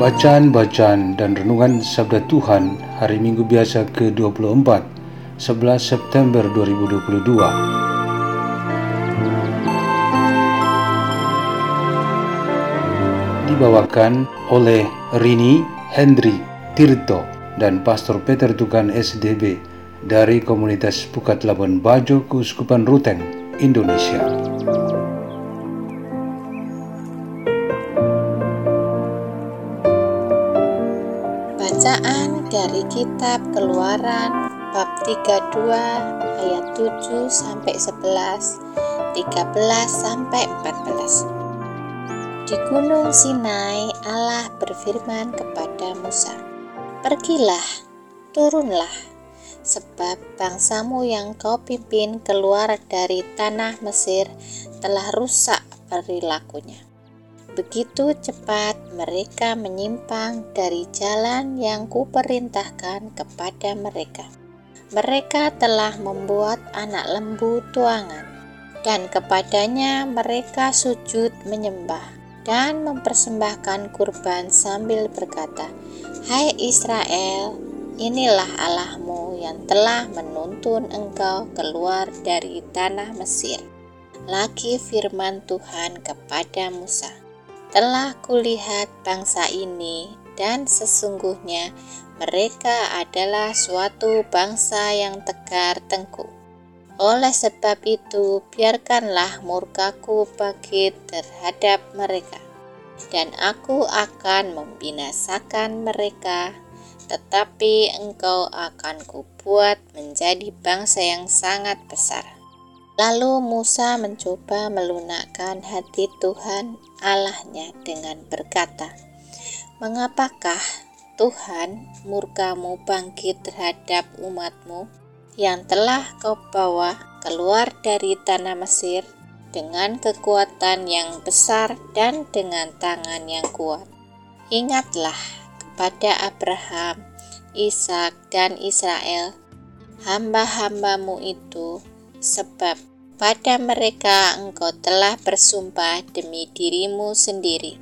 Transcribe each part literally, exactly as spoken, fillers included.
Bacaan-bacaan dan renungan Sabda Tuhan hari Minggu biasa ke dua puluh empat, sebelas September dua ribu dua puluh dua. Dibawakan oleh Rini Hendri Tirto dan Pastor Peter Tukan S D B dari komunitas Pukat Labuan Bajo, Keuskupan Ruteng, Indonesia. Bacaan dari Kitab Keluaran bab tiga puluh dua ayat tujuh sampai sebelas, tiga belas sampai empat belas. Di Gunung Sinai Allah berfirman kepada Musa, "Pergilah, turunlah, sebab bangsamu yang kau pimpin keluar dari tanah Mesir telah rusak perilakunya. Begitu cepat mereka menyimpang dari jalan yang kuperintahkan kepada mereka. Mereka telah membuat anak lembu tuangan, dan kepadanya mereka sujud menyembah dan mempersembahkan kurban sambil berkata, 'Hai Israel, inilah Allahmu yang telah menuntun engkau keluar dari tanah Mesir.' Lagi firman Tuhan kepada Musa, 'Telah kulihat bangsa ini, dan sesungguhnya mereka adalah suatu bangsa yang tegar tengkuk. Oleh sebab itu, biarkanlah murkaku bangkit terhadap mereka, dan aku akan membinasakan mereka, tetapi engkau akan kubuat menjadi bangsa yang sangat besar.' Lalu Musa mencoba melunakkan hati Tuhan Allahnya dengan berkata, 'Mengapakah Tuhan murkamu bangkit terhadap umatmu yang telah kau bawa keluar dari tanah Mesir dengan kekuatan yang besar dan dengan tangan yang kuat? Ingatlah kepada Abraham, Isaac, dan Israel, hamba-hambamu itu, sebab pada mereka engkau telah bersumpah demi dirimu sendiri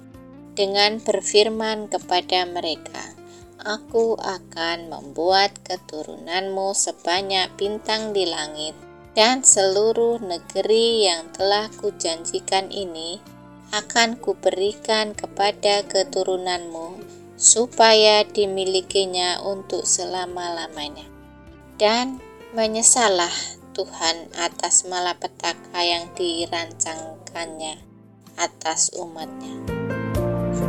dengan berfirman kepada mereka, 'Aku akan membuat keturunanmu sebanyak bintang di langit, dan seluruh negeri yang telah kujanjikan ini akan kuberikan kepada keturunanmu supaya dimilikinya untuk selama-lamanya.' Dan menyesallah Tuhan atas malapetaka yang dirancangkannya atas umatnya."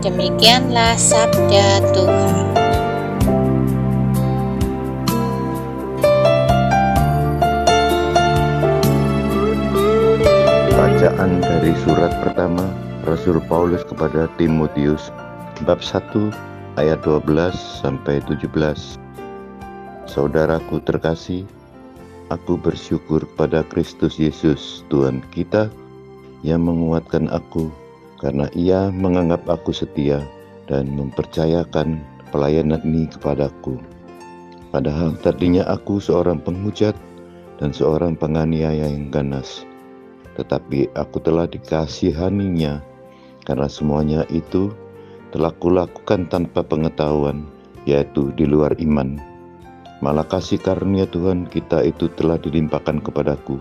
Demikianlah sabda Tuhan. Bacaan dari surat pertama Rasul Paulus kepada Timotius bab satu ayat dua belas sampai tujuh belas. Saudaraku terkasih, aku bersyukur kepada Kristus Yesus Tuhan kita yang menguatkan aku, karena Ia menganggap aku setia dan mempercayakan pelayanan ini kepadaku. Padahal tadinya aku seorang penghujat dan seorang penganiaya yang ganas, tetapi aku telah dikasihaninya, karena semuanya itu telah kulakukan tanpa pengetahuan, yaitu di luar iman. Malah kasih karunia Tuhan kita itu telah dilimpahkan kepadaku,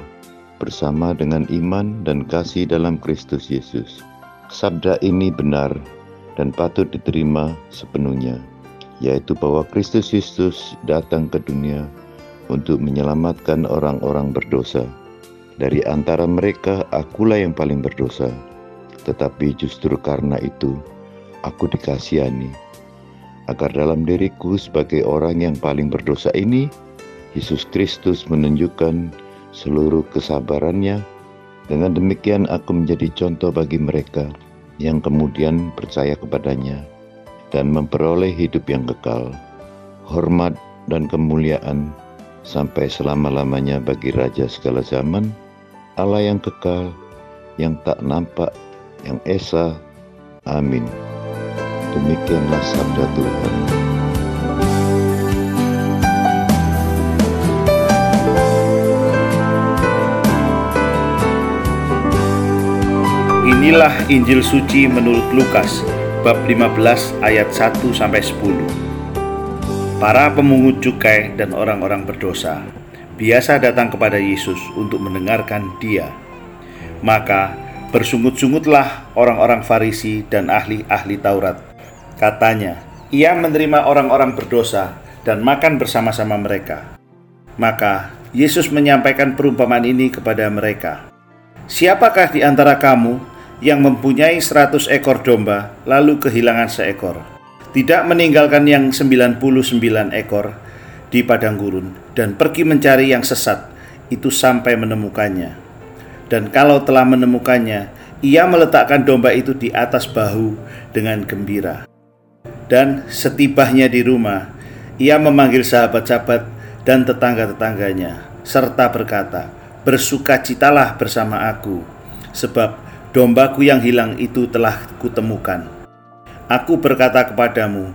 bersama dengan iman dan kasih dalam Kristus Yesus. Sabda ini benar dan patut diterima sepenuhnya, yaitu bahwa Kristus Yesus datang ke dunia untuk menyelamatkan orang-orang berdosa. Dari antara mereka, akulah yang paling berdosa, tetapi justru karena itu, aku dikasihani, agar dalam diriku sebagai orang yang paling berdosa ini, Yesus Kristus menunjukkan seluruh kesabarannya Dengan demikian aku menjadi contoh bagi mereka yang kemudian percaya kepadanya dan memperoleh hidup yang kekal, hormat dan kemuliaan sampai selama-lamanya bagi Raja segala zaman, Allah yang kekal, yang tak nampak, yang esa. Amin. Demikianlah sabda Tuhan. Inilah Injil Suci menurut Lukas, bab lima belas ayat satu sampai sepuluh. Para pemungut cukai dan orang-orang berdosa biasa datang kepada Yesus untuk mendengarkan Dia. Maka bersungut-sungutlah orang-orang Farisi dan ahli-ahli Taurat. Katanya, Ia menerima orang-orang berdosa dan makan bersama-sama mereka. Maka Yesus menyampaikan perumpamaan ini kepada mereka. Siapakah di antara kamu yang mempunyai seratus ekor domba lalu kehilangan seekor, tidak meninggalkan yang sembilan puluh sembilan ekor di padang gurun dan pergi mencari yang sesat itu sampai menemukannya? Dan kalau telah menemukannya, ia meletakkan domba itu di atas bahu dengan gembira. Dan setibanya di rumah, ia memanggil sahabat-sahabat dan tetangga-tetangganya serta berkata, bersukacitalah bersama aku, sebab dombaku yang hilang itu telah kutemukan. Aku berkata kepadamu,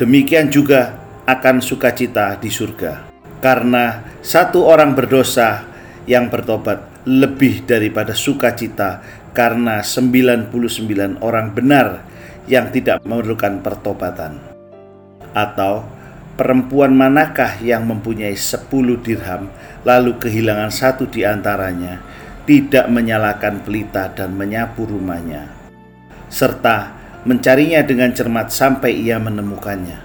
demikian juga akan sukacita di surga, karena satu orang berdosa yang bertobat lebih daripada sukacita karena sembilan puluh sembilan orang benar yang tidak memerlukan pertobatan. Atau perempuan manakah yang mempunyai sepuluh dirham lalu kehilangan satu di antaranya, tidak menyalakan pelita dan menyapu rumahnya, serta mencarinya dengan cermat sampai ia menemukannya?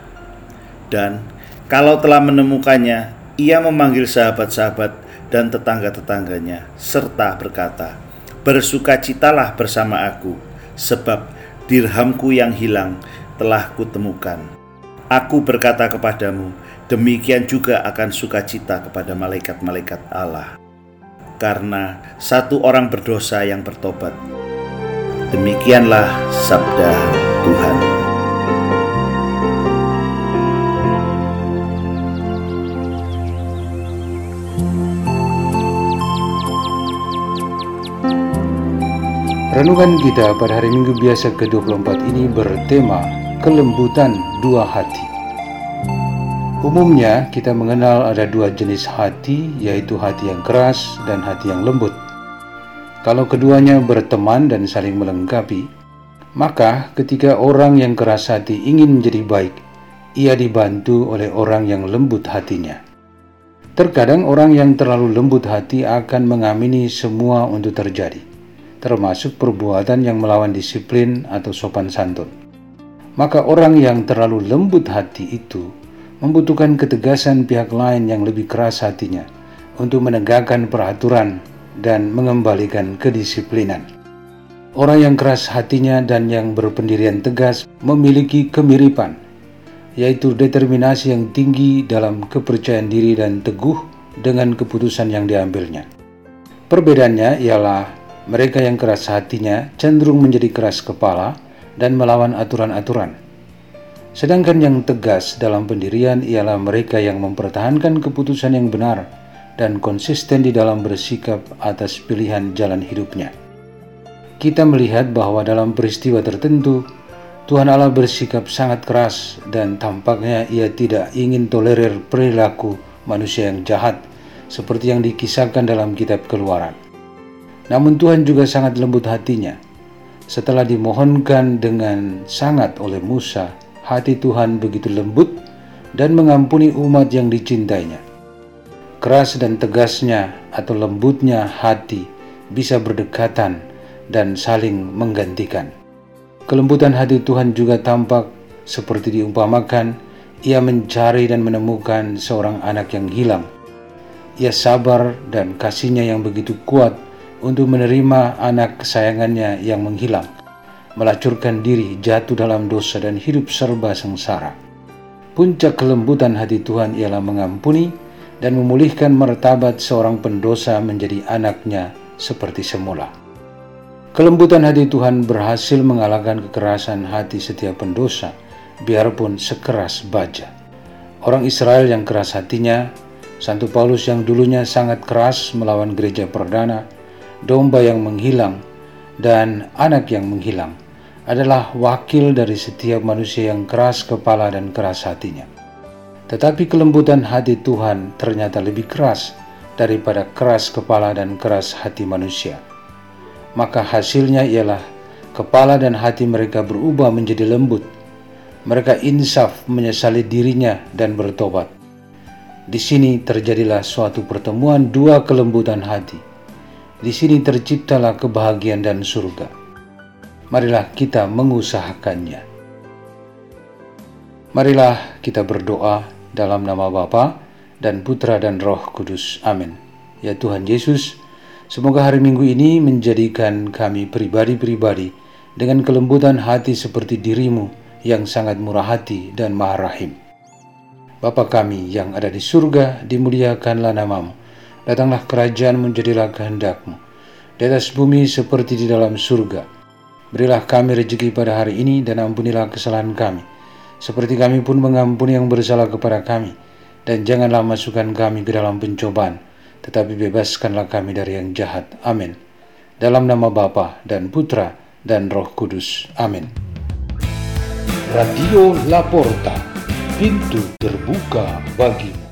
Dan kalau telah menemukannya, ia memanggil sahabat-sahabat dan tetangga-tetangganya serta berkata, bersukacitalah bersama aku, sebab dirhamku yang hilang telah kutemukan. Aku berkata kepadamu, demikian juga akan sukacita kepada malaikat-malaikat Allah, karena satu orang berdosa yang bertobat. Demikianlah sabda Tuhan. Renungan kita pada hari Minggu biasa ke dua puluh empat ini bertema kelembutan dua hati. Umumnya kita mengenal ada dua jenis hati, yaitu hati yang keras dan hati yang lembut. Kalau keduanya berteman dan saling melengkapi, maka ketika orang yang keras hati ingin menjadi baik, ia dibantu oleh orang yang lembut hatinya. Terkadang orang yang terlalu lembut hati akan mengamini semua untuk terjadi, termasuk perbuatan yang melawan disiplin atau sopan santun. Maka orang yang terlalu lembut hati itu membutuhkan ketegasan pihak lain yang lebih keras hatinya untuk menegakkan peraturan dan mengembalikan kedisiplinan. Orang yang keras hatinya dan yang berpendirian tegas memiliki kemiripan, yaitu determinasi yang tinggi dalam kepercayaan diri dan teguh dengan keputusan yang diambilnya. Perbedaannya ialah mereka yang keras hatinya cenderung menjadi keras kepala dan melawan aturan-aturan. Sedangkan yang tegas dalam pendirian ialah mereka yang mempertahankan keputusan yang benar dan konsisten di dalam bersikap atas pilihan jalan hidupnya. Kita melihat bahwa dalam peristiwa tertentu, Tuhan Allah bersikap sangat keras dan tampaknya Ia tidak ingin tolerir perilaku manusia yang jahat seperti yang dikisahkan dalam Kitab Keluaran. Namun Tuhan juga sangat lembut hatinya. Setelah dimohonkan dengan sangat oleh Musa, hati Tuhan begitu lembut dan mengampuni umat yang dicintainya. Keras dan tegasnya atau lembutnya hati bisa berdekatan dan saling menggantikan. Kelembutan hati Tuhan juga tampak seperti diumpamakan, Ia mencari dan menemukan seorang anak yang hilang. Ia sabar dan kasihnya yang begitu kuat untuk menerima anak kesayangannya yang menghilang, melacurkan diri, jatuh dalam dosa dan hidup serba sengsara. Puncak kelembutan hati Tuhan ialah mengampuni dan memulihkan martabat seorang pendosa menjadi anaknya seperti semula. Kelembutan hati Tuhan berhasil mengalahkan kekerasan hati setiap pendosa, biarpun sekeras baja. Orang Israel yang keras hatinya, Santo Paulus yang dulunya sangat keras melawan gereja perdana, domba yang menghilang, dan anak yang menghilang, adalah wakil dari setiap manusia yang keras kepala dan keras hatinya. Tetapi kelembutan hati Tuhan ternyata lebih keras daripada keras kepala dan keras hati manusia. Maka hasilnya ialah kepala dan hati mereka berubah menjadi lembut. Mereka insaf menyesali dirinya dan bertobat. Di sini terjadilah suatu pertemuan dua kelembutan hati. Di sini terciptalah kebahagiaan dan surga. Marilah kita mengusahakannya. Marilah kita berdoa dalam nama Bapa dan Putra dan Roh Kudus. Amin. Ya Tuhan Yesus, semoga hari Minggu ini menjadikan kami pribadi-pribadi dengan kelembutan hati seperti dirimu yang sangat murah hati dan maha rahim. Bapa kami yang ada di surga, dimuliakanlah namamu. Datanglah kerajaanmu, jadilah kehendakmu di atas bumi seperti di dalam surga. Berilah kami rezeki pada hari ini dan ampunilah kesalahan kami, seperti kami pun mengampuni yang bersalah kepada kami. Dan janganlah masukkan kami ke dalam pencobaan, tetapi bebaskanlah kami dari yang jahat. Amin. Dalam nama Bapa dan Putra dan Roh Kudus. Amin. Radio La Porta, pintu terbuka bagimu.